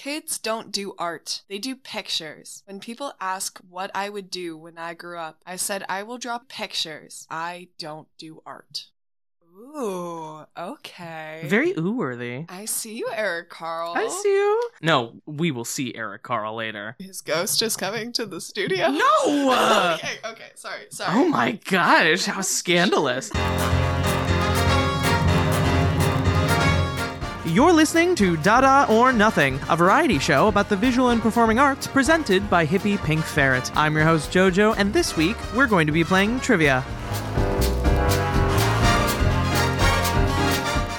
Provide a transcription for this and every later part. Kids don't do art. They do pictures. When people ask what I would do when I grew up, I said I will draw pictures. I don't do art. Ooh, okay. Very ooh-worthy. I see you, Eric Carle. I see you. No, we will see Eric Carle later. His ghost is coming to the studio? No! Okay, sorry. Oh my gosh, how scandalous. You're listening to Dada or Nothing, a variety show about the visual and performing arts presented by Hippie Pink Ferret. I'm your host, Jojo, and this week we're going to be playing trivia.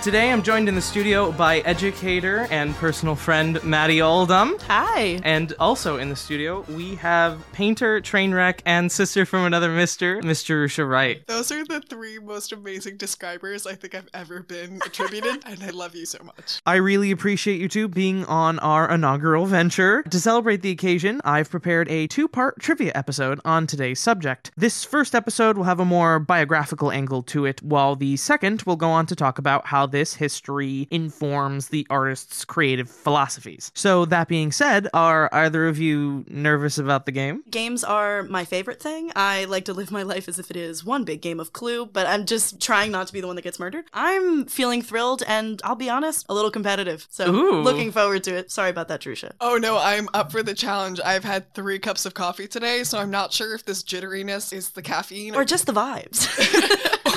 Today I'm joined in the studio by educator and personal friend Maddie Oldham. Hi. And also in the studio we have painter, Trainwreck, and sister from another mister, Miss Jerusha Wright. Those are the three most amazing describers I think I've ever been attributed, and I love you so much. I really appreciate you two being on our inaugural venture. To celebrate the occasion, I've prepared a two-part trivia episode on today's subject. This first episode will have a more biographical angle to it, while the second will go on to talk about how this history informs the artist's creative philosophies. So that being said, are either of you nervous about the game? Games are my favorite thing. I like to live my life as if it is one big game of Clue, but I'm just trying not to be the one that gets murdered. I'm feeling thrilled and, I'll be honest, a little competitive. So Looking forward to it. Sorry about that, Jerusha. Oh no, I'm up for the challenge. I've had 3 cups of coffee today, so I'm not sure if this jitteriness is the caffeine. Or just the vibes.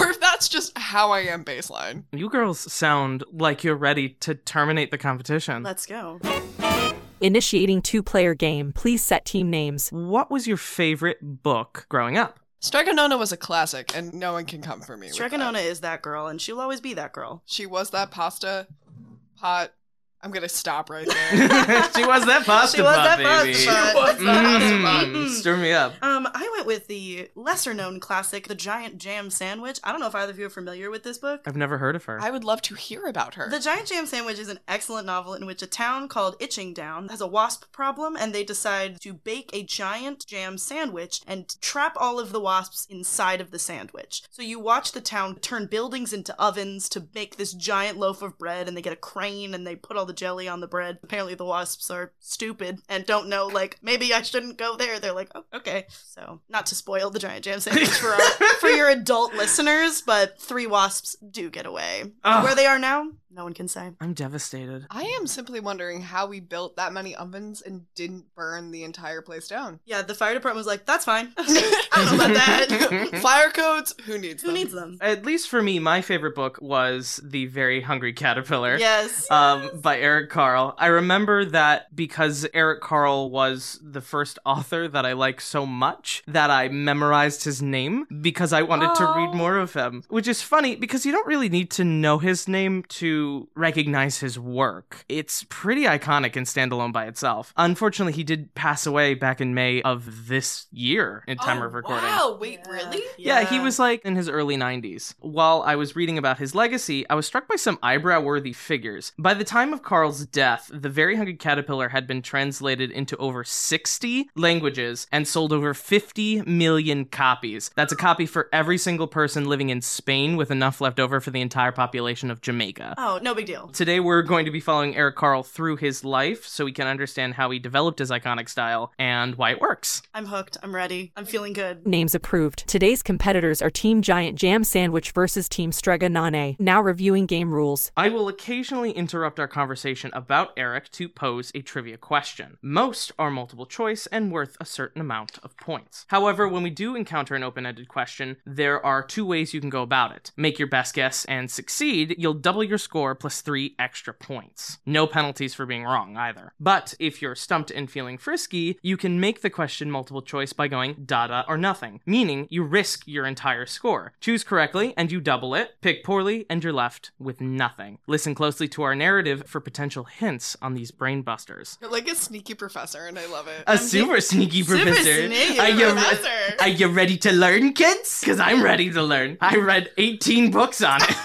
Or if that's just how I am baseline. You girls sound like you're ready to terminate the competition. Let's go. Initiating 2-player game. Please set team names. What was your favorite book growing up? Strega Nona was a classic, and no one can come for me. Strega Nona is that girl, and she'll always be that girl. She was that pasta pot. I'm going to stop right there. She was that pasta pot, baby. She was that pasta pot. Stir me up. I went with the lesser-known classic, The Giant Jam Sandwich. I don't know if either of you are familiar with this book. I've never heard of her. I would love to hear about her. The Giant Jam Sandwich is an excellent novel in which a town called Itchingdown has a wasp problem, and they decide to bake a giant jam sandwich and trap all of the wasps inside of the sandwich. So you watch the town turn buildings into ovens to make this giant loaf of bread, and they get a crane, and they put all the jelly on the bread. Apparently the wasps are stupid and don't know, like, maybe I shouldn't go there. They're like, oh, okay. So, not to spoil The Giant Jam Sandwich for your adult listeners, but 3 wasps do get away. Where they are now, no one can say. I'm devastated. I am simply wondering how we built that many ovens and didn't burn the entire place down. Yeah, the fire department was like, that's fine. I don't know about that. Fire codes, who needs them? At least for me, my favorite book was The Very Hungry Caterpillar. Yes. By Eric Carle. I remember that because Eric Carle was the first author that I liked so much that I memorized his name because I wanted to read more of him. Which is funny because you don't really need to know his name to recognize his work. It's pretty iconic and standalone by itself. Unfortunately, he did pass away back in May of this year in time of recording. Wow, wait, yeah. Really? Yeah, he was like in his early 90s. While I was reading about his legacy, I was struck by some eyebrow-worthy figures. By the time of Carle's death, The Very Hungry Caterpillar had been translated into over 60 languages and sold over 50 million copies. That's a copy for every single person living in Spain, with enough left over for the entire population of Jamaica. Oh, no big deal. Today we're going to be following Eric Carle through his life so we can understand how he developed his iconic style and why it works. I'm hooked. I'm ready. I'm feeling good. Names approved. Today's competitors are Team Giant Jam Sandwich versus Team Strega Nona. Now reviewing game rules. I will occasionally interrupt our conversation about Eric to pose a trivia question. Most are multiple choice and worth a certain amount of points. However, when we do encounter an open-ended question, there are 2 ways you can go about it. Make your best guess and succeed, you'll double your score plus 3 extra points. No penalties for being wrong either. But if you're stumped and feeling frisky, you can make the question multiple choice by going Dada or Nothing, meaning you risk your entire score. Choose correctly and you double it, pick poorly and you're left with nothing. Listen closely to our narrative for potential hints on these brain busters. You're like a sneaky professor, and I love it. Super sneaky professor. Are you ready to learn, kids? Because I'm ready to learn. I read 18 books on it.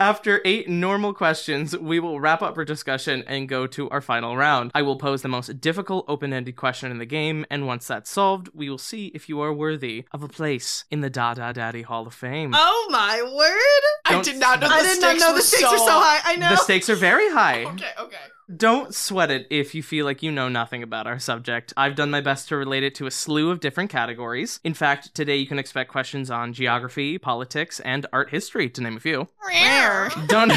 After 8 normal questions, we will wrap up our discussion and go to our final round. I will pose the most difficult open-ended question in the game, and once that's solved, we will see if you are worthy of a place in the Dada Daddy Hall of Fame. Oh my word! I did not know the stakes were so high. I know. The stakes are very high. Okay. Don't sweat it if you feel like you know nothing about our subject. I've done my best to relate it to a slew of different categories. In fact, today you can expect questions on geography, politics, and art history, to name a few. Rare. Don't...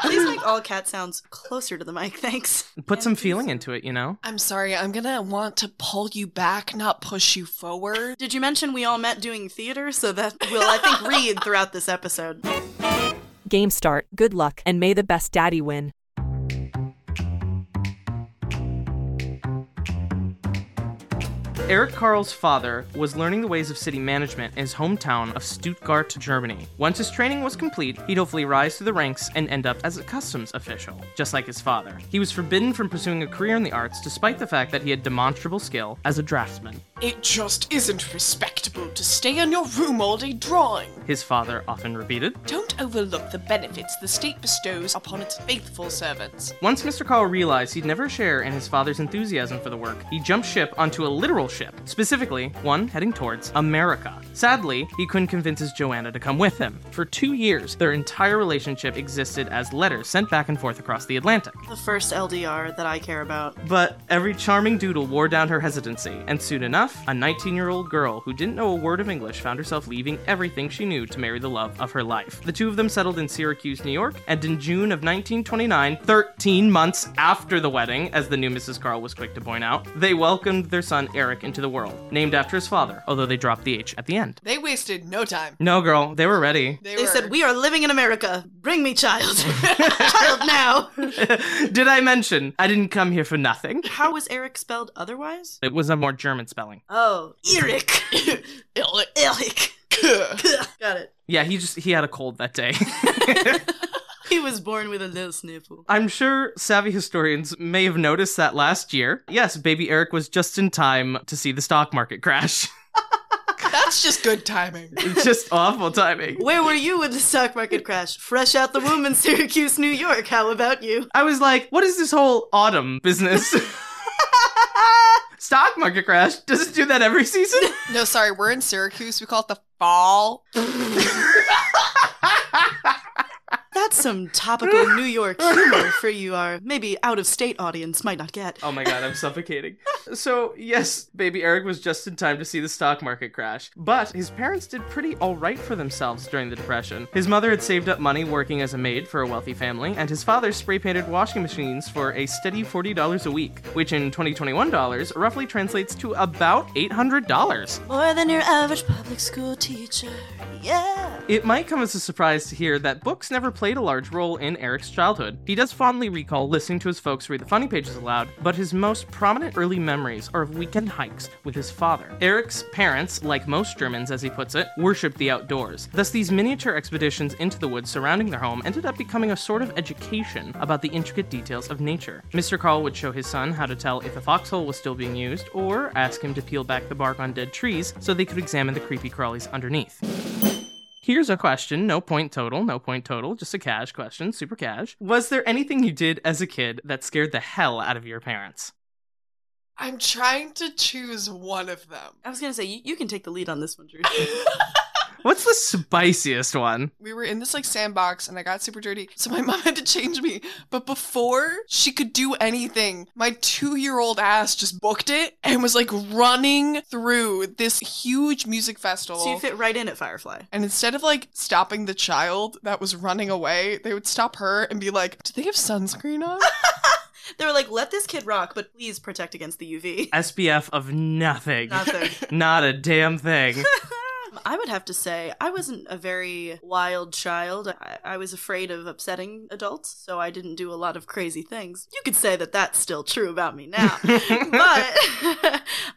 Please make all cat sounds closer to the mic, thanks. Put some feeling into it, you know? I'm sorry, I'm gonna want to pull you back, not push you forward. Did you mention we all met doing theater? So that will, I think, read throughout this episode. Game start. Good luck, and may the best daddy win. Eric Carle's father was learning the ways of city management in his hometown of Stuttgart, Germany. Once his training was complete, he'd hopefully rise through the ranks and end up as a customs official, just like his father. He was forbidden from pursuing a career in the arts, despite the fact that he had demonstrable skill as a draftsman. It just isn't respectable to stay in your room all day drawing, his father often repeated. Don't overlook the benefits the state bestows upon its faithful servants. Once Mr. Carle realized he'd never share in his father's enthusiasm for the work, he jumped ship onto a literal ship, specifically one heading towards America. Sadly, he couldn't convince his Joanna to come with him. For 2 years, their entire relationship existed as letters sent back and forth across the Atlantic. The first LDR that I care about. But every charming doodle wore down her hesitancy, and soon enough, a 19-year-old girl who didn't know a word of English found herself leaving everything she knew to marry the love of her life. The two of them settled in Syracuse, New York, and in June of 1929, 13 months after the wedding, as the new Mrs. Carle was quick to point out, they welcomed their son Eric into the world, named after his father, although they dropped the H at the end. They wasted no time. No, girl, they were ready. They said, we are living in America. Bring me child. Child now. Did I mention I didn't come here for nothing? How was Eric spelled otherwise? It was a more German spelling. Oh, Eric. Eric. Got it. Yeah, he had a cold that day. He was born with a little sniffle. I'm sure savvy historians may have noticed that last year. Yes, baby Eric was just in time to see the stock market crash. That's just good timing. It's just awful timing. Where were you when the stock market crashed? Fresh out the womb in Syracuse, New York. How about you? I was like, what is this whole autumn business? Stock market crash? Does it do that every season? No, sorry. We're in Syracuse. We call it the fall. That's some topical New York humor for you, our maybe out-of-state audience might not get. Oh my god, I'm suffocating. So, yes, baby Eric was just in time to see the stock market crash. But his parents did pretty alright for themselves during the Depression. His mother had saved up money working as a maid for a wealthy family, and his father spray-painted washing machines for a steady $40 a week, which in 2021 dollars roughly translates to about $800. More than your average public school teacher, yeah! It might come as a surprise to hear that books never played a large role in Eric's childhood. He does fondly recall listening to his folks read the funny pages aloud, but his most prominent early memories are of weekend hikes with his father. Eric's parents, like most Germans as he puts it, worshipped the outdoors. Thus, these miniature expeditions into the woods surrounding their home ended up becoming a sort of education about the intricate details of nature. Mr. Carle would show his son how to tell if a foxhole was still being used, or ask him to peel back the bark on dead trees so they could examine the creepy crawlies underneath. Here's a question, no point total, just a cash question, super cash. Was there anything you did as a kid that scared the hell out of your parents? I'm trying to choose one of them. I was going to say, you can take the lead on this one, Drew. What's the spiciest one? We were in this, sandbox, and I got super dirty, so my mom had to change me. But before she could do anything, my 2-year-old ass just booked it and was, running through this huge music festival. So you fit right in at Firefly. And instead of, stopping the child that was running away, they would stop her and be like, do they have sunscreen on? They were like, let this kid rock, but please protect against the UV. SPF of nothing. Nothing. Not a damn thing. I would have to say, I wasn't a very wild child. I was afraid of upsetting adults, so I didn't do a lot of crazy things. You could say that that's still true about me now. But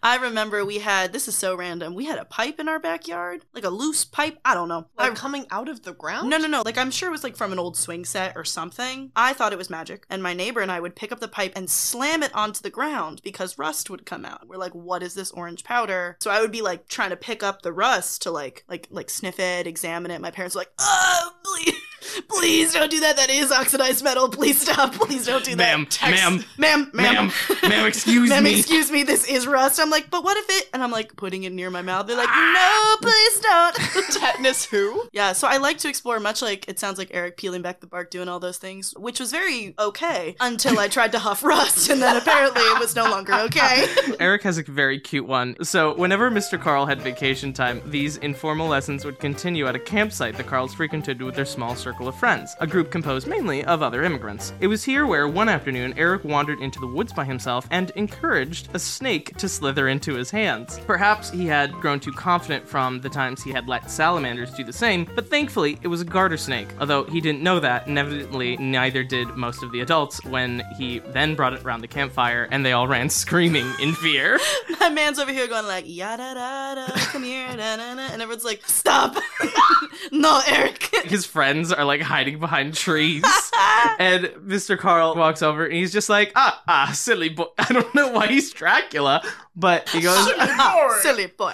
I remember we had a pipe in our backyard, a loose pipe, I don't know. Coming out of the ground? No. I'm sure it was from an old swing set or something. I thought it was magic, and my neighbor and I would pick up the pipe and slam it onto the ground because rust would come out. We're like, what is this orange powder? So I would be trying to pick up the rust to sniff it, examine it. My parents were like, oh, please. Please don't do that. That is oxidized metal. Please stop. Please don't do that. Ma'am, excuse me. Ma'am, excuse me. This is rust. I'm like, but what if it? And I'm like, putting it near my mouth. They're like, no, please don't. Tetanus who? Yeah, so I like to explore, much like it sounds like Eric peeling back the bark, doing all those things, which was very okay until I tried to huff rust, and then apparently it was no longer okay. Eric has a very cute one. So whenever Mr. Carle had vacation time, these informal lessons would continue at a campsite the Carles frequented with their small circle of friends, a group composed mainly of other immigrants. It was here where one afternoon Eric wandered into the woods by himself and encouraged a snake to slither into his hands. Perhaps he had grown too confident from the times he had let salamanders do the same, but thankfully it was a garter snake, although he didn't know that, and evidently neither did most of the adults when he then brought it around the campfire and they all ran screaming in fear. That man's over here going like, yada da da, come here, da da da, and everyone's like, stop! No, Eric! His friends are like hiding behind trees, and Mr. Carle walks over and he's just like, silly boy. I don't know why he's Dracula, but he goes, silly boy.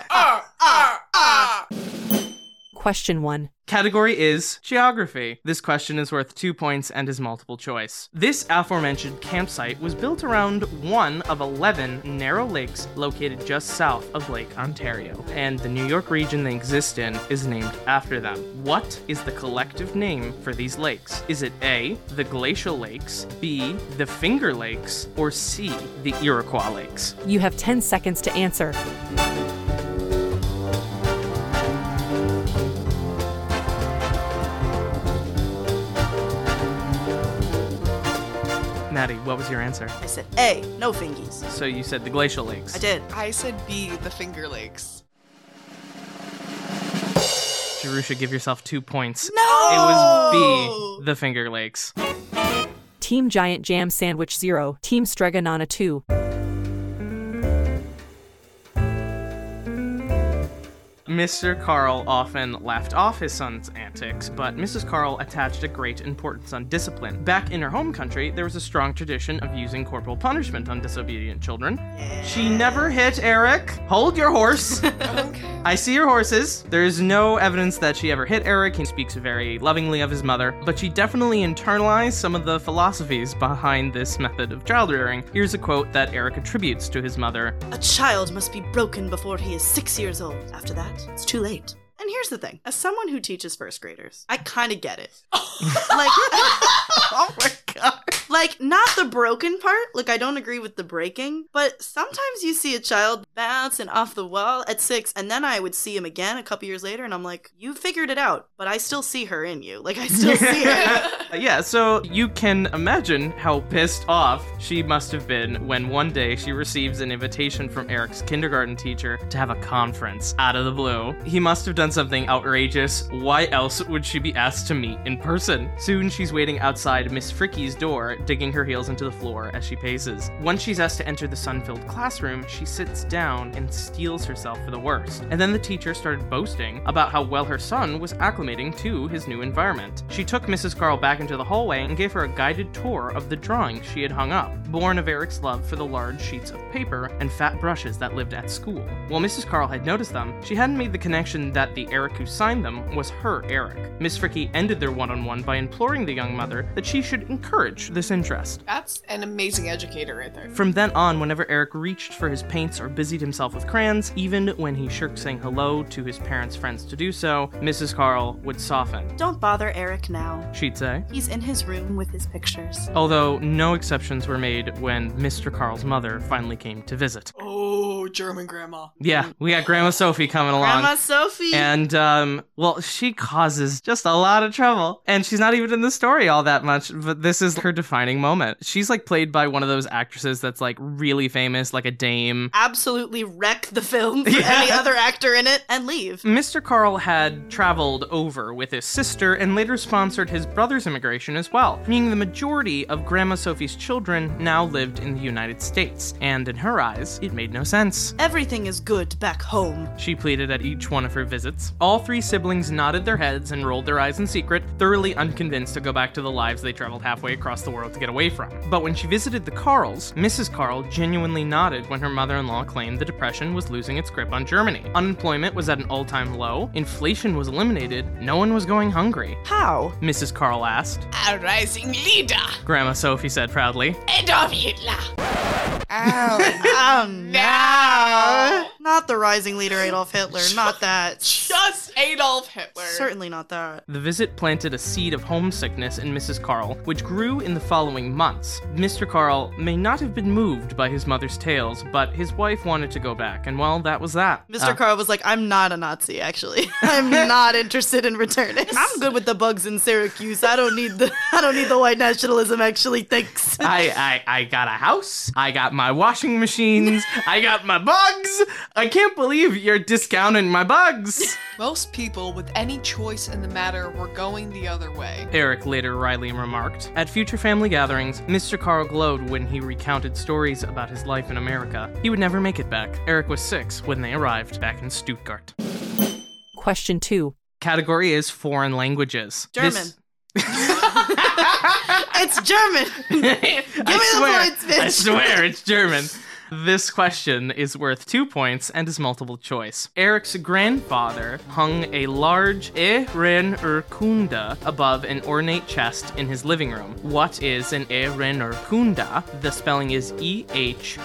Question 1. Category is geography. This question is worth 2 points and is multiple choice. This aforementioned campsite was built around one of 11 narrow lakes located just south of Lake Ontario, and the New York region they exist in is named after them. What is the collective name for these lakes? Is it A, the Glacial Lakes, B, the Finger Lakes, or C, the Iroquois Lakes? You have 10 seconds to answer. Maddie, what was your answer? I said A, no fingies. So you said the Glacial Lakes. I did. I said B, the Finger Lakes. Jerusha, give yourself 2 points. No! It was B, the Finger Lakes. Team Giant Jam Sandwich 0, Team Strega Nona 2. Mr. Carle often laughed off his son's antics, but Mrs. Carle attached a great importance on discipline. Back in her home country, there was a strong tradition of using corporal punishment on disobedient children. Yeah. She never hit Eric. Hold your horse. Okay. I see your horses. There is no evidence that she ever hit Eric. He speaks very lovingly of his mother, but she definitely internalized some of the philosophies behind this method of child rearing. Here's a quote that Eric attributes to his mother. A child must be broken before he is 6 years old. After that, it's too late. And here's the thing. As someone who teaches first graders, I kind of get it. Like, oh my God. Like, not the broken part. Like, I don't agree with the breaking. But sometimes you see a child bouncing off the wall at 6, and then I would see him again a couple years later, and I'm like, you figured it out. But I still see her in you. Like, I still see her. Yeah, so you can imagine how pissed off she must have been when one day she receives an invitation from Eric's kindergarten teacher to have a conference out of the blue. He must have done something outrageous. Why else would she be asked to meet in person? Soon she's waiting outside Miss Fricky's door, digging her heels into the floor as she paces. Once she's asked to enter the sun-filled classroom, she sits down and steels herself for the worst. And then the teacher started boasting about how well her son was acclimating to his new environment. She took Mrs. Carle back into the hallway and gave her a guided tour of the drawing she had hung up, born of Eric's love for the large sheets of paper and fat brushes that lived at school. While Mrs. Carle had noticed them, she hadn't made the connection that the Eric who signed them was her Eric. Miss Fricky ended their one-on-one by imploring the young mother that she should encourage this interest. That's an amazing educator right there. From then on, whenever Eric reached for his paints or busied himself with crayons, even when he shirked saying hello to his parents' friends to do so, Mrs. Carle would soften. Don't bother Eric now, she'd say. He's in his room with his pictures. Although no exceptions were made when Mr. Carl's mother finally came to visit. Oh, German grandma. Yeah, we got Grandma Sophie coming along. Grandma Sophie! And, well, she causes just a lot of trouble. And she's not even in the story all that much, but this is her defining moment. She's, like, played by one of those actresses that's, like, really famous, like a dame. Absolutely wreck the film for any other actor in it and leave. Mr. Carle had traveled over with his sister and later sponsored his brother's immigration as well, meaning the majority of Grandma Sophie's children now lived in the United States. And in her eyes, it made no sense. Everything is good back home, she pleaded at each one of her visits. All three siblings nodded their heads and rolled their eyes in secret, thoroughly unconvinced to go back to the lives they traveled halfway across the world to get away from. But when she visited the Carles, Mrs. Carle genuinely nodded when her mother-in-law claimed the Depression was losing its grip on Germany. Unemployment was at an all-time low, inflation was eliminated, no one was going hungry. How? Mrs. Carle asked. A rising leader, Grandma Sophie said proudly. Adolf Hitler. Oh, no. Not the rising leader Adolf Hitler, not that. Just Adolf Hitler. Certainly not that. The visit planted a seed of homesickness in Mrs. Carle, which grew in the following months. Mr. Carle may not have been moved by his mother's tales, but his wife wanted to go back, and well, that was that. Mr. Carle was like, I'm not a Nazi, actually. I'm not interested in returning. I'm good with the bugs in Syracuse. I don't need the white nationalism, actually, thanks. I got a house. I got my washing machines. I got my bugs. I can't believe you're discounting my bugs. Most people with any choice in the matter were going the other way, Eric later wryly remarked. At future family gatherings, Mr. Carle glowed when he recounted stories about his life in America. He would never make it back. Eric was 6 when they arrived back in Stuttgart. Question 2. Category is foreign languages. German. It's German. Give me the points, bitch. I swear it's German. This question is worth 2 points and is multiple choice. Eric's grandfather hung a large Ehrenurkunde above an ornate chest in his living room. What is an Ehrenurkunde? The spelling is Ehrenurkunde.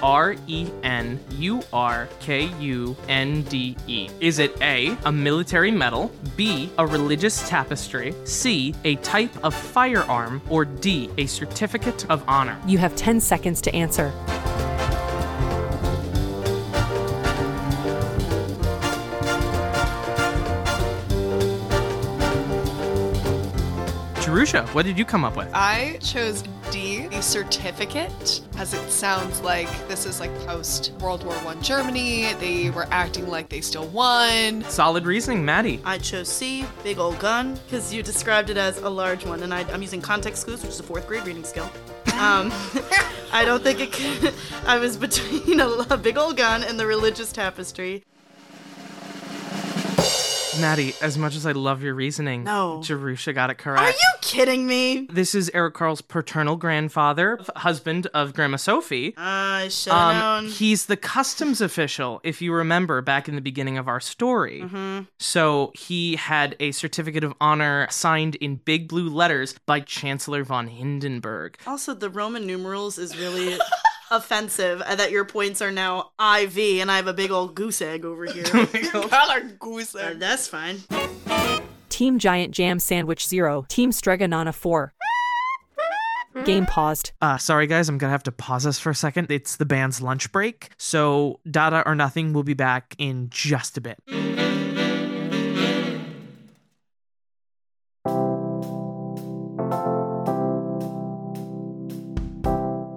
Is it A, military medal, B, a religious tapestry, C, a type of firearm, or D, a certificate of honor? You have 10 seconds to answer. Jerusha, what did you come up with? I chose D, the certificate, as it sounds like this is like post-World War I Germany. They were acting like they still won. Solid reasoning, Maddie. I chose C, big old gun, because you described it as a large one, and I'm using context clues, which is a 4th grade reading skill. I don't think it could. I was between a big old gun and the religious tapestry. Maddie, as much as I love your reasoning, Jerusha got it correct. Are you kidding me? This is Eric Carle's paternal grandfather, husband of Grandma Sophie. I should have known. He's the customs official, if you remember, back in the beginning of our story. Mm-hmm. So he had a certificate of honor signed in big blue letters by Chancellor von Hindenburg. Also, the Roman numerals is really... offensive that your points are now IV and I have a big old goose egg over here. Goose egg. That's fine. Team Giant Jam Sandwich 0, Team Strega Nona 4. Game paused. Sorry guys, I'm gonna have to pause us for a second. It's the band's lunch break, so Dada or Nothing will be back in just a bit.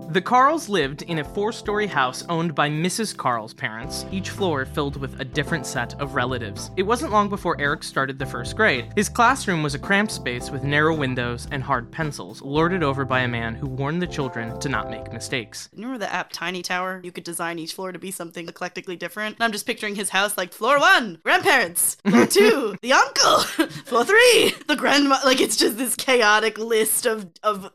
The Carles lived in a 4-story house owned by Mrs. Carle's parents, each floor filled with a different set of relatives. It wasn't long before Eric started the 1st grade. His classroom was a cramped space with narrow windows and hard pencils, lorded over by a man who warned the children to not make mistakes. Remember the app Tiny Tower? You could design each floor to be something eclectically different. And I'm just picturing his house like, floor 1, grandparents, floor 2, the uncle, floor 3, the grandma. Like, it's just this chaotic list of...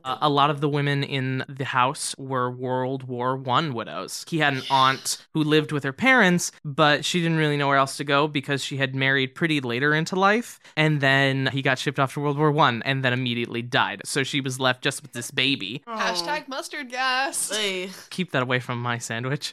A lot of the women in the house were World War I widows. He had an aunt who lived with her parents, but she didn't really know where else to go because she had married pretty later into life, and then he got shipped off to World War I and then immediately died. So she was left just with this baby. Aww. Hashtag mustard gas. Hey. Keep that away from my sandwich.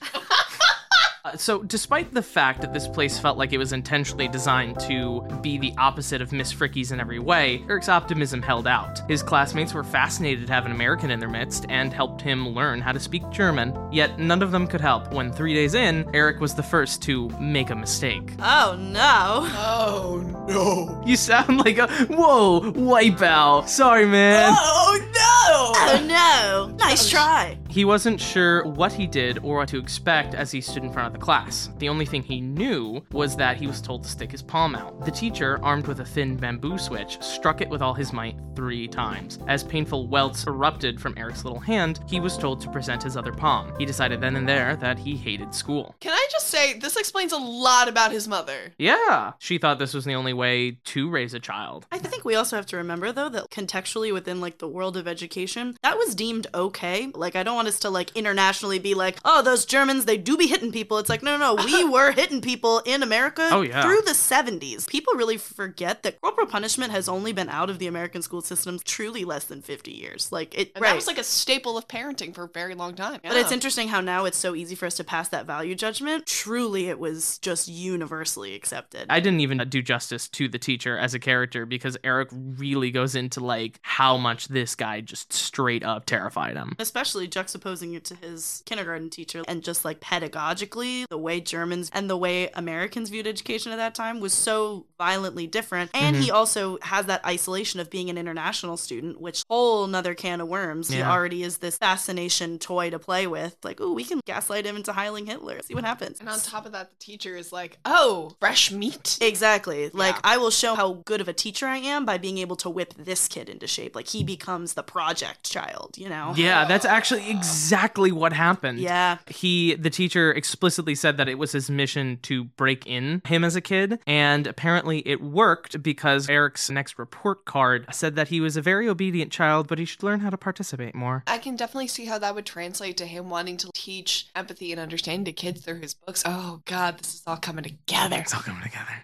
So despite the fact that this place felt like it was intentionally designed to be the opposite of Miss Fricky's in every way, Eric's optimism held out. His classmates were fascinated to have an American in their midst and helped him learn how to speak German, yet none of them could help when 3 days in, Eric was the first to make a mistake. Oh no. Oh no. You sound like a, whoa, wipeout. Sorry, man. Oh no. Oh no. Nice try. He wasn't sure what he did or what to expect as he stood in front of the class. The only thing he knew was that he was told to stick his palm out. The teacher, armed with a thin bamboo switch, struck it with all his might 3 times. As painful welts erupted from Eric's little hand, he was told to present his other palm. He decided then and there that he hated school. Can I just say, this explains a lot about his mother. Yeah. She thought this was the only way to raise a child. I think we also have to remember, though, that contextually within, like, the world of education, that was deemed okay. Like, I don't want us to, like, internationally be like, oh, those Germans, they do be hitting people. It's like, no, we were hitting people in America through the 70s. People really forget that corporal punishment has only been out of the American school systems truly less than 50 years. That was like a staple of parenting for a very long time. Yeah. But it's interesting how now it's so easy for us to pass that value judgment. Truly, it was just universally accepted. I didn't even do justice to the teacher as a character because Eric really goes into, like, how much this guy just straight up terrified him. Especially juxtaposing it to his kindergarten teacher and just, like, pedagogically, the way Germans and the way Americans viewed education at that time was so violently different. And He also has that isolation of being an international student, which whole nother can of worms. Yeah. He already is this fascination toy to play with. Like, ooh, we can gaslight him into hiling Hitler. See what happens. And on top of that, the teacher is like, oh, fresh meat? Exactly. Yeah. Like, I will show how good of a teacher I am by being able to whip this kid into shape. Like, he becomes the project child, you know? Yeah, that's actually exactly what happened. Yeah. The teacher explicitly said that it was his mission to break in him as a kid, and apparently it worked because Eric's next report card said that he was a very obedient child, but he should learn how to participate more. I can definitely see how that would translate to him wanting to teach empathy and understanding to kids through his books. Oh, God, this is all coming together. It's all coming together.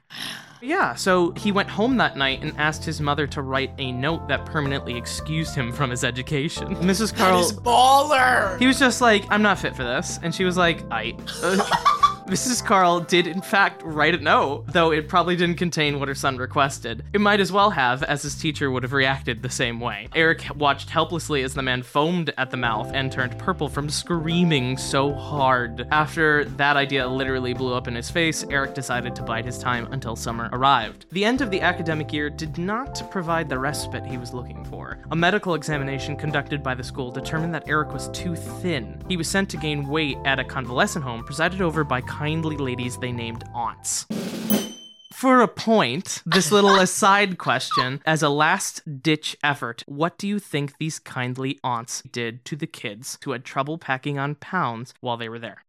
Yeah, so he went home that night and asked his mother to write a note that permanently excused him from his education. Mrs. Carle... That is baller! He was just like, I'm not fit for this. And she was like, Mrs. Carle did, in fact, write a note, though it probably didn't contain what her son requested. It might as well have, as his teacher would have reacted the same way. Eric watched helplessly as the man foamed at the mouth and turned purple from screaming so hard. After that idea literally blew up in his face, Eric decided to bide his time until summer arrived. The end of the academic year did not provide the respite he was looking for. A medical examination conducted by the school determined that Eric was too thin. He was sent to gain weight at a convalescent home presided over by kindly ladies they named aunts. For a point, this little aside question, as a last-ditch effort, what do you think these kindly aunts did to the kids who had trouble packing on pounds while they were there?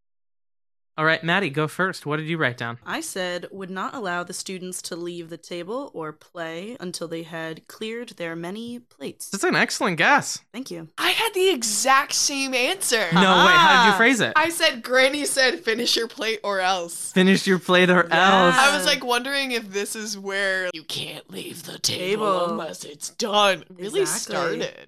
All right, Maddie, go first. What did you write down? I said, would not allow the students to leave the table or play until they had cleared their many plates. That's an excellent guess. Thank you. I had the exact same answer. No, wait, how did you phrase it? I said, Granny said, finish your plate or else. Finish your plate or else. I was, like, wondering if this is where you can't leave the table unless it's done. Exactly. Really started.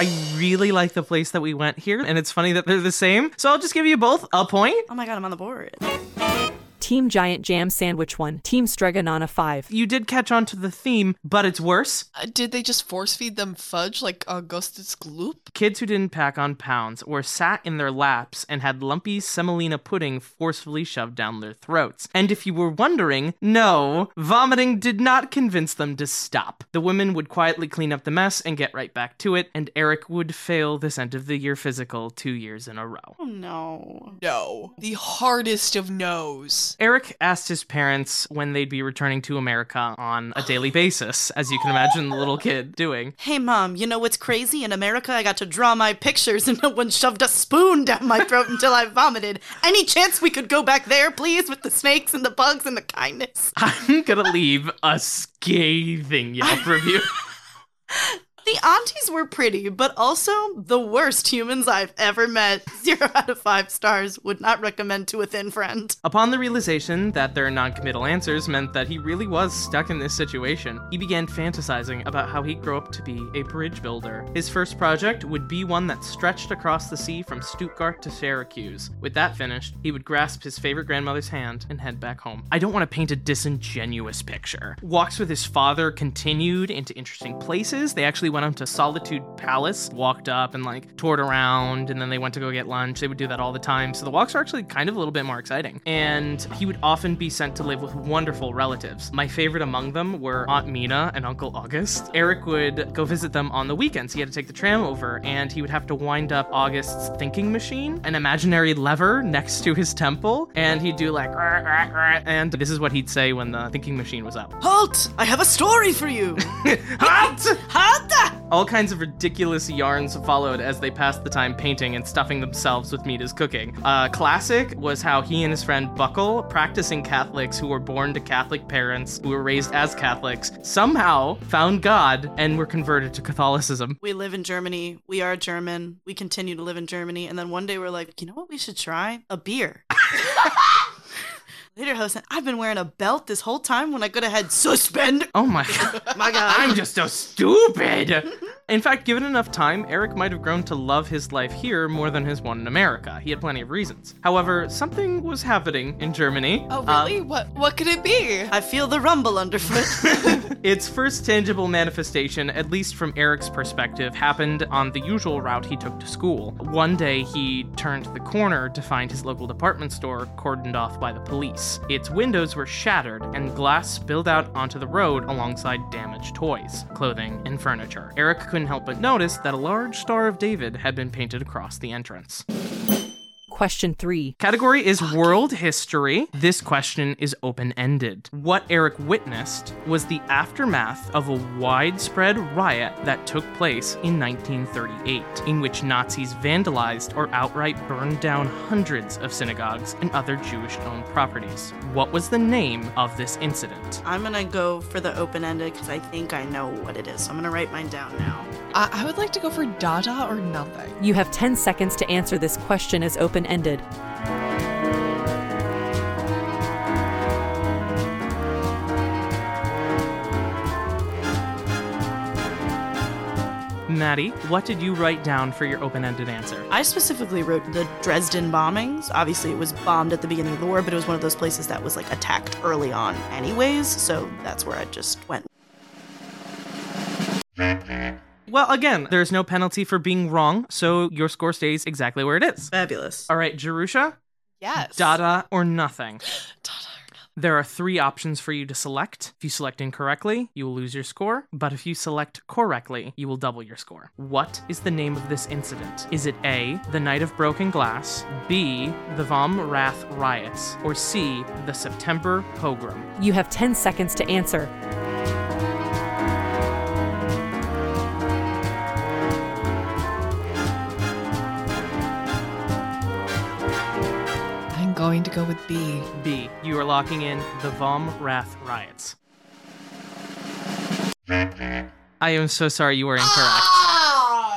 I really like the place that we went here, and it's funny that they're the same. So I'll just give you both a point. Oh my God, I'm on the board. Team Giant Jam Sandwich 1, Team Strega Nona 5. You did catch on to the theme, but it's worse. Did they just force feed them fudge like Augustus Gloop? Kids who didn't pack on pounds or sat in their laps and had lumpy semolina pudding forcefully shoved down their throats. And if you were wondering, no, vomiting did not convince them to stop. The women would quietly clean up the mess and get right back to it, and Eric would fail this end of the year physical 2 years in a row. Oh, no. No. The hardest of no's. Eric asked his parents when they'd be returning to America on a daily basis, as you can imagine the little kid doing. Hey, Mom, you know what's crazy? In America, I got to draw my pictures and no one shoved a spoon down my throat until I vomited. Any chance we could go back there, please, with the snakes and the bugs and the kindness? I'm gonna leave a scathing Yelp review. The aunties were pretty, but also the worst humans I've ever met. 0 out of 5 stars. Would not recommend to a thin friend. Upon the realization that their non-committal answers meant that he really was stuck in this situation, he began fantasizing about how he'd grow up to be a bridge builder. His first project would be one that stretched across the sea from Stuttgart to Syracuse. With that finished, he would grasp his favorite grandmother's hand and head back home. I don't want to paint a disingenuous picture. Walks with his father continued into interesting places. They actually went went up to Solitude Palace, walked up and like toured around, and then they went to go get lunch. They would do that all the time. So the walks were actually kind of a little bit more exciting. And he would often be sent to live with wonderful relatives. My favorite among them were Aunt Mina and Uncle August. Eric would go visit them on the weekends. He had to take the tram over, and he would have to wind up August's thinking machine, an imaginary lever next to his temple, and he'd do like, rah, rah, rah, and this is what he'd say when the thinking machine was up. Halt! I have a story for you! Halt! Halt! All kinds of ridiculous yarns followed as they passed the time painting and stuffing themselves with Mita's cooking. Classic was how he and his friend Buckle, practicing Catholics who were born to Catholic parents who were raised as Catholics, somehow found God and were converted to Catholicism. We live in Germany. We are German. We continue to live in Germany. And then one day we're like, you know what we should try? A beer. Later, Hosen, I've been wearing a belt this whole time when I could have had suspend. Oh my God. My God. I'm just so stupid. In fact, given enough time, Eric might have grown to love his life here more than his one in America. He had plenty of reasons. However, something was happening in Germany. Oh, really? What could it be? I feel the rumble underfoot. Its first tangible manifestation, at least from Eric's perspective, happened on the usual route he took to school. One day, he turned the corner to find his local department store cordoned off by the police. Its windows were shattered, and glass spilled out onto the road alongside damaged toys, clothing, and furniture. Eric couldn't help but notice that a large Star of David had been painted across the entrance. Question 3. Category is world history. This question is open-ended. What Eric witnessed was the aftermath of a widespread riot that took place in 1938, in which Nazis vandalized or outright burned down hundreds of synagogues and other Jewish-owned properties. What was the name of this incident? I'm going to go for the open-ended because I think I know what it is. So I'm going to write mine down now. I would like to go for Dada or Nothing. You have 10 seconds to answer this question as open-ended. Maddie, what did you write down for your open-ended answer? I specifically wrote the Dresden bombings. Obviously, it was bombed at the beginning of the war, but it was one of those places that was like attacked early on anyways, so that's where I just went. Well, again, there's no penalty for being wrong, so your score stays exactly where it is. Fabulous. All right, Jerusha? Yes. Dada or Nothing? Dada or Nothing. There are 3 options for you to select. If you select incorrectly, you will lose your score, but if you select correctly, you will double your score. What is the name of this incident? Is it A, the Night of Broken Glass, B, the vom Rath riots, or C, the September pogrom? You have 10 seconds to answer. Going to go with B. B. You are locking in the vom Rath riots. I am so sorry you were incorrect. Ah!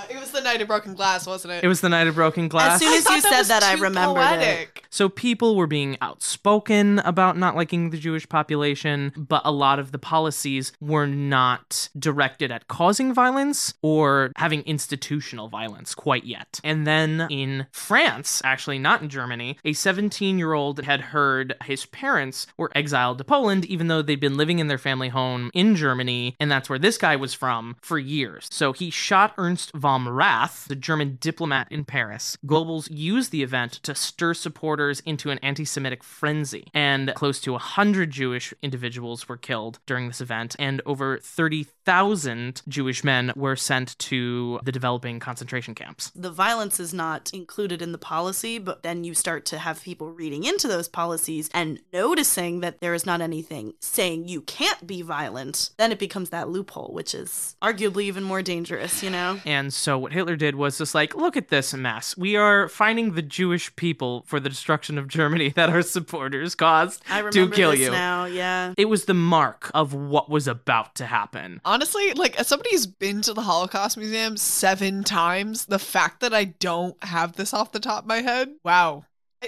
It was the Night of Broken Glass, wasn't it? It was the Night of Broken Glass. As soon as you said that, I remembered it. So people were being outspoken about not liking the Jewish population, but a lot of the policies were not directed at causing violence or having institutional violence quite yet. And then in France, actually not in Germany, a 17-year-old had heard his parents were exiled to Poland, even though they'd been living in their family home in Germany, and that's where this guy was from, for years. So he shot Ernst vom Rath, the German diplomat in Paris. Goebbels used the event to stir supporters into an anti-Semitic frenzy, and close to 100 Jewish individuals were killed during this event, and over 30,000 Jewish men were sent to the developing concentration camps. The violence is not included in the policy, but then you start to have people reading into those policies and noticing that there is not anything saying you can't be violent. Then it becomes that loophole, which is arguably even more dangerous, you know? And so what Hitler did was just like, look at this mess. We are fining the Jewish people for the destruction of Germany that our supporters caused to kill you. Now, yeah. It was the mark of what was about to happen. Honestly, like, as somebody who's been to the Holocaust Museum 7 times, the fact that I don't have this off the top of my head, wow.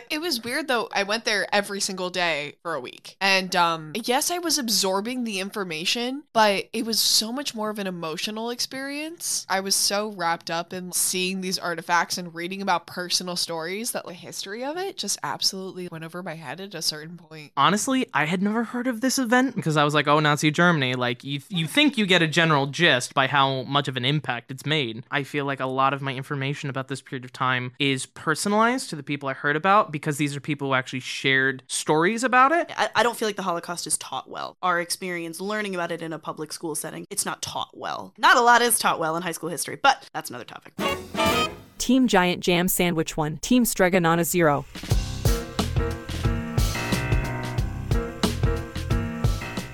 It was weird, though. I went there every single day for a week. And yes, I was absorbing the information, but it was so much more of an emotional experience. I was so wrapped up in seeing these artifacts and reading about personal stories that the history of it just absolutely went over my head at a certain point. Honestly, I had never heard of this event because I was like, oh, Nazi Germany. Like, you think you get a general gist by how much of an impact it's made. I feel like a lot of my information about this period of time is personalized to the people I heard about, because these are people who actually shared stories about it. I don't feel like the Holocaust is taught well. Our experience learning about it in a public school setting, it's not taught well. Not a lot is taught well in high school history, but that's another topic. Team Giant Jam Sandwich 1, Team Strega Nona 0.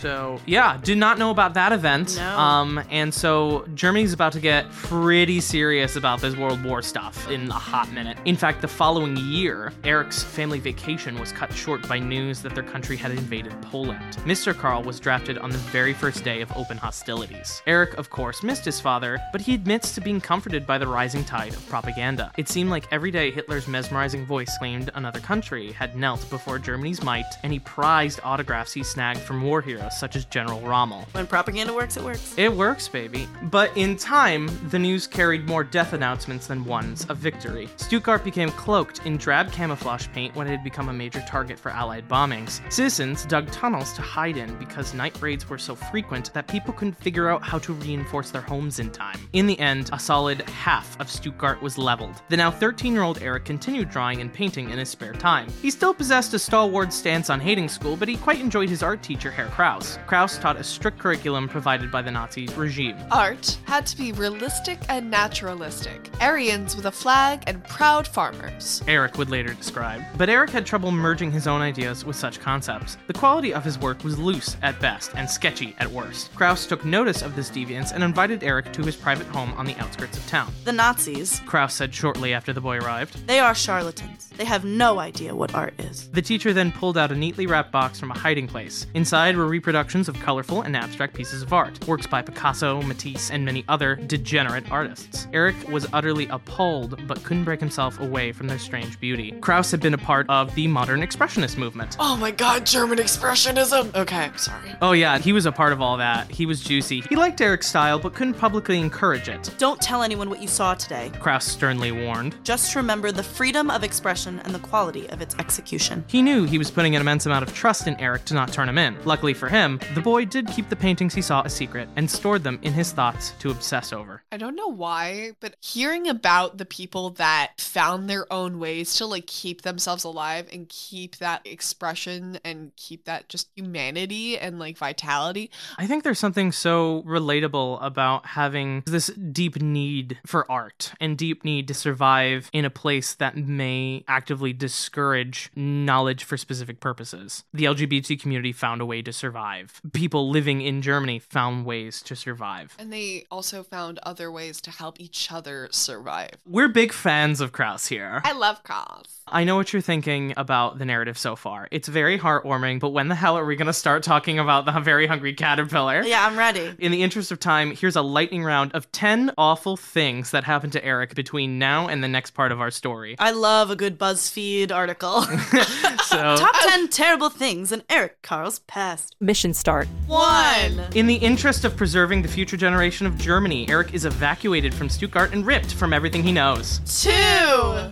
So, yeah, did not know about that event. No. And so Germany's about to get pretty serious about this World War stuff in a hot minute. In fact, the following year, Eric's family vacation was cut short by news that their country had invaded Poland. Mr. Carle was drafted on the very first day of open hostilities. Eric, of course, missed his father, but he admits to being comforted by the rising tide of propaganda. It seemed like every day Hitler's mesmerizing voice claimed another country had knelt before Germany's might, and he prized autographs he snagged from war heroes such as General Rommel. When propaganda works, it works. It works, baby. But in time, the news carried more death announcements than ones of victory. Stuttgart became cloaked in drab camouflage paint when it had become a major target for Allied bombings. Citizens dug tunnels to hide in because night raids were so frequent that people couldn't figure out how to reinforce their homes in time. In the end, a solid half of Stuttgart was leveled. The now 13-year-old Eric continued drawing and painting in his spare time. He still possessed a stalwart stance on hating school, but he quite enjoyed his art teacher, Herr Kraut. Krauss taught a strict curriculum provided by the Nazi regime. Art had to be realistic and naturalistic. Aryans with a flag and proud farmers, Eric would later describe. But Eric had trouble merging his own ideas with such concepts. The quality of his work was loose at best and sketchy at worst. Krauss took notice of this deviance and invited Eric to his private home on the outskirts of town. The Nazis, Krauss said shortly after the boy arrived, they are charlatans. They have no idea what art is. The teacher then pulled out a neatly wrapped box from a hiding place. Inside were reproductions of colorful and abstract pieces of art, works by Picasso, Matisse, and many other degenerate artists. Eric was utterly appalled, but couldn't break himself away from their strange beauty. Krauss had been a part of the modern expressionist movement. Oh my god, German expressionism! Okay, sorry. Oh yeah, he was a part of all that. He was juicy. He liked Eric's style, but couldn't publicly encourage it. Don't tell anyone what you saw today, Krauss sternly warned. Just remember the freedom of expression and the quality of its execution. He knew he was putting an immense amount of trust in Eric to not turn him in. Luckily for him, the boy did keep the paintings he saw a secret and stored them in his thoughts to obsess over. I don't know why, but hearing about the people that found their own ways to keep themselves alive and keep that expression and keep that just humanity and vitality. I think there's something so relatable about having this deep need for art and deep need to survive in a place that may actively discourage knowledge for specific purposes. The LGBT community found a way to survive. People living in Germany found ways to survive. And they also found other ways to help each other survive. We're big fans of Krauss here. I love Krauss. I know what you're thinking about the narrative so far. It's very heartwarming, but when the hell are we going to start talking about the Very Hungry Caterpillar? Yeah, I'm ready. In the interest of time, here's a lightning round of 10 awful things that happened to Eric between now and the next part of our story. I love a good BuzzFeed article. Top 10 terrible things in Eric Carle's past. Mission start. 1. In the interest of preserving the future generation of Germany, Eric is evacuated from Stuttgart and ripped from everything he knows. 2.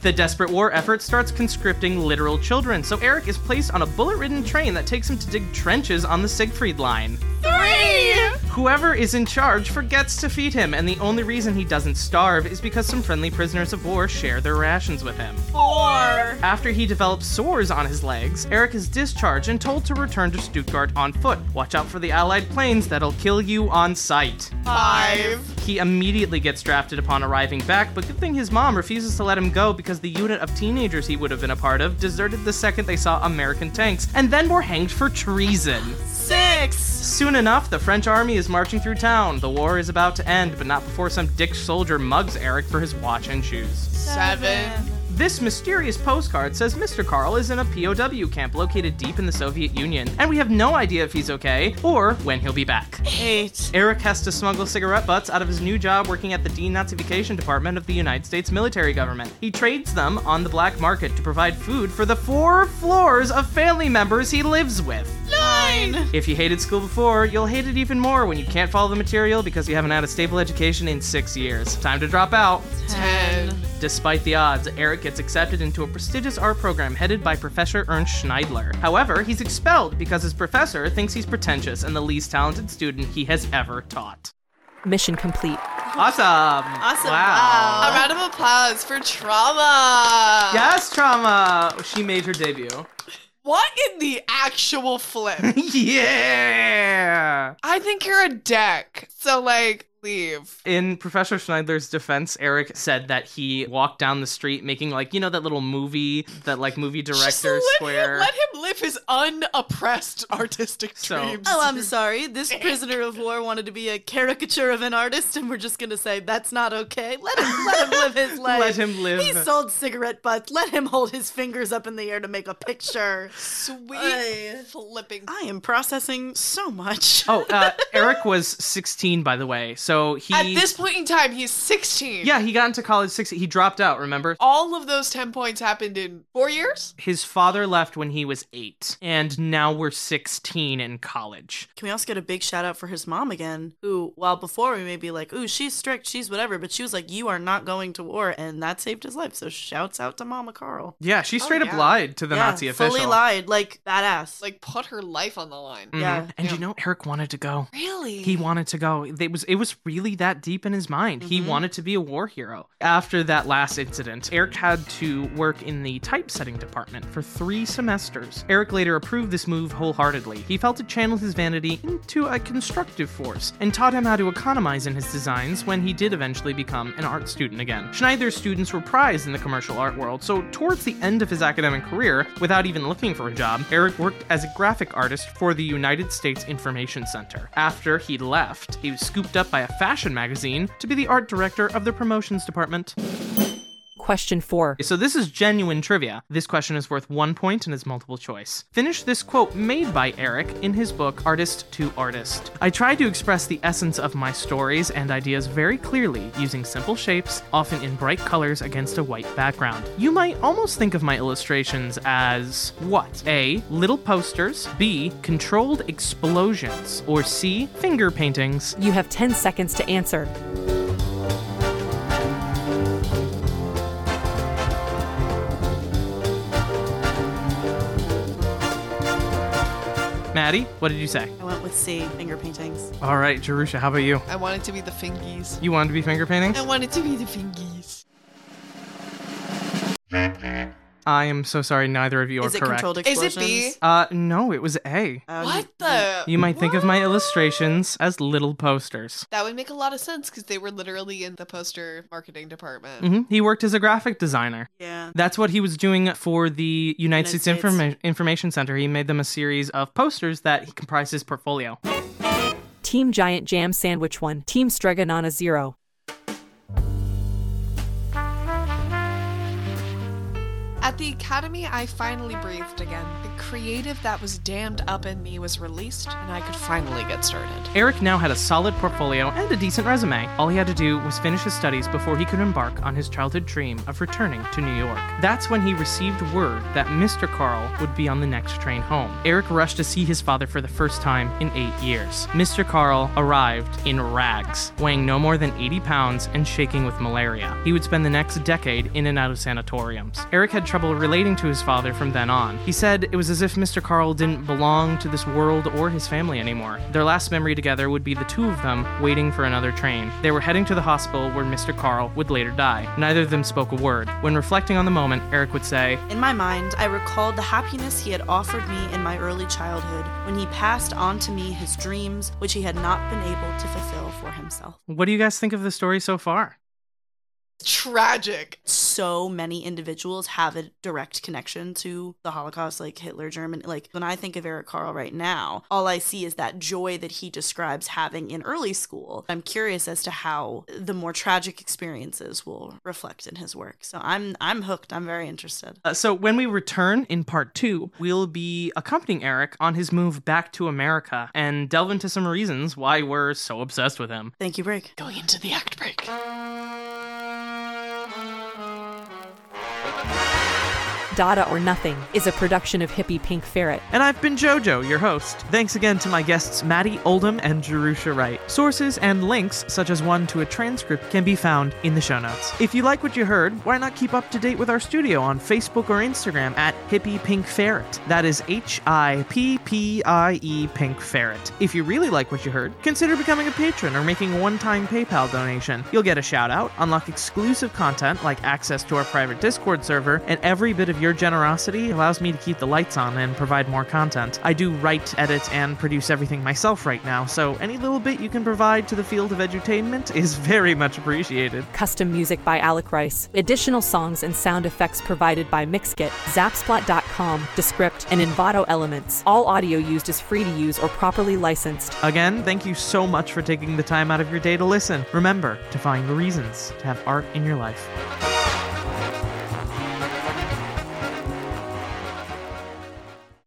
The desperate war effort starts conscripting literal children, so Eric is placed on a bullet-ridden train that takes him to dig trenches on the Siegfried line. 3. Whoever is in charge forgets to feed him, and the only reason he doesn't starve is because some friendly prisoners of war share their rations with him. 4. After he develops sores on his legs, Eric is discharged and told to return to Stuttgart on foot. Watch out for the Allied planes that'll kill you on sight. 5. He immediately gets drafted upon arriving back, but good thing his mom refuses to let him go because the unit of teenagers he would have been a part of deserted the second they saw American tanks, and then were hanged for treason. 6. Soon enough, the French army is marching through town. The war is about to end, but not before some dick soldier mugs Eric for his watch and shoes. 7. This mysterious postcard says Mr. Carle is in a POW camp located deep in the Soviet Union, and we have no idea if he's okay or when he'll be back. Eric has to smuggle cigarette butts out of his new job working at the Denazification Department of the United States military government. He trades them on the black market to provide food for the 4 floors of family members he lives with. Nine! If you hated school before, you'll hate it even more when you can't follow the material because you haven't had a stable education in 6 years. Time to drop out. 10. Despite the odds, Eric gets accepted into a prestigious art program headed by Professor Ernst Schneidler. However, he's expelled because his professor thinks he's pretentious and the least talented student he has ever taught. Mission complete. Awesome. Wow. A round of applause for Trauma. Yes, Trauma. She made her debut. What in the actual flip? Yeah! I think you're a dick. So, leave. In Professor Schneidler's defense, Eric said that he walked down the street making, that little movie, that, movie director square. Let him live his unoppressed artistic dreams. Oh, I'm sorry. This prisoner of war wanted to be a caricature of an artist, and we're just going to say, that's not okay. Let him live his life. Let him live. He sold cigarette butts. Let him hold his fingers up in the air to make a picture. Sweet flipping. I am processing so much. Eric was 16, by the way. So at this point in time, he's 16. Yeah, he got into college 16. He dropped out, remember? All of those 10 points happened in 4 years? His father left when he was 8, and now we're 16 in college. Can we also get a big shout out for his mom again, who, while before we may be like, ooh, she's strict, she's whatever, but she was like, you are not going to war, and that saved his life. So shouts out to Mama Carle. Yeah, she straight up lied to the Nazi official. Fully lied, badass. Put her life on the line. Mm-hmm. Yeah. And Eric wanted to go. Really? He wanted to go. It was really that deep in his mind. Mm-hmm. He wanted to be a war hero. After that last incident, Eric had to work in the typesetting department for 3 semesters. Eric later approved this move wholeheartedly. He felt it channeled his vanity into a constructive force and taught him how to economize in his designs when he did eventually become an art student again. Schneidler's students were prized in the commercial art world, so towards the end of his academic career, without even looking for a job, Eric worked as a graphic artist for the United States Information Center. After he left, he was scooped up by a fashion magazine to be the art director of the promotions department. Question 4. So this is genuine trivia. This question is worth 1 point and is multiple choice. Finish this quote made by Eric in his book, Artist to Artist. I try to express the essence of my stories and ideas very clearly using simple shapes, often in bright colors against a white background. You might almost think of my illustrations as what? A, little posters, B, controlled explosions, or C, finger paintings. You have 10 seconds to answer. Maddie, what did you say? I went with C, finger paintings. All right, Jerusha, how about you? I wanted to be the fingies. You wanted to be finger paintings? I wanted to be the fingies. I am so sorry, neither of you are correct. Is it controlled explosions? Is it B? No, it was A. What the? You might think of my illustrations as little posters. That would make a lot of sense because they were literally in the poster marketing department. Mm-hmm. He worked as a graphic designer. Yeah. That's what he was doing for the United States. Information Center. He made them a series of posters that he comprised his portfolio. Team Giant Jam Sandwich 1, Team Strega Nona 0. At the academy, I finally breathed again. The creative that was dammed up in me was released, and I could finally get started. Eric now had a solid portfolio and a decent resume. All he had to do was finish his studies before he could embark on his childhood dream of returning to New York. That's when he received word that Mr. Carle would be on the next train home. Eric rushed to see his father for the first time in 8 years. Mr. Carle arrived in rags, weighing no more than 80 pounds and shaking with malaria. He would spend the next decade in and out of sanatoriums. Eric had trouble relating to his father from then on. He said it was as if Mr. Carle didn't belong to this world or his family anymore. Their last memory together would be the two of them waiting for another train. They were heading to the hospital where Mr. Carle would later die. Neither of them spoke a word. When reflecting on the moment, Eric would say, in my mind, I recalled the happiness he had offered me in my early childhood when he passed on to me his dreams, which he had not been able to fulfill for himself. What do you guys think of the story so far? tragic. So many individuals have a direct connection to the Holocaust, like Hitler, Germany. Like, when I think of Eric Carle right now, all I see is that joy that he describes having in early school. I'm curious as to how the more tragic experiences will reflect in his work. So I'm hooked. I'm very interested. So when we return in part two, we'll be accompanying Eric on his move back to America and delve into some reasons why we're so obsessed with him. Thank you, break. Going into the act break. Dada or Nothing is a production of Hippie Pink Ferret. And I've been Jojo, your host. Thanks again to my guests Maddie Oldham and Jerusha Wright. Sources and links, such as one to a transcript, can be found in the show notes. If you like what you heard, why not keep up to date with our studio on Facebook or Instagram at Hippie Pink Ferret. That is HIPPIE Pink Ferret. If you really like what you heard, consider becoming a patron or making a one-time PayPal donation. You'll get a shout-out, unlock exclusive content like access to our private Discord server, and every bit of your generosity allows me to keep the lights on and provide more content. I do write, edit, and produce everything myself right now, so any little bit you can provide to the field of edutainment is very much appreciated. Custom music by Alec Rice. Additional songs and sound effects provided by Mixkit, Zapsplat.com, Descript, and Envato Elements. All audio used is free to use or properly licensed. Again, thank you so much for taking the time out of your day to listen. Remember to find reasons to have art in your life.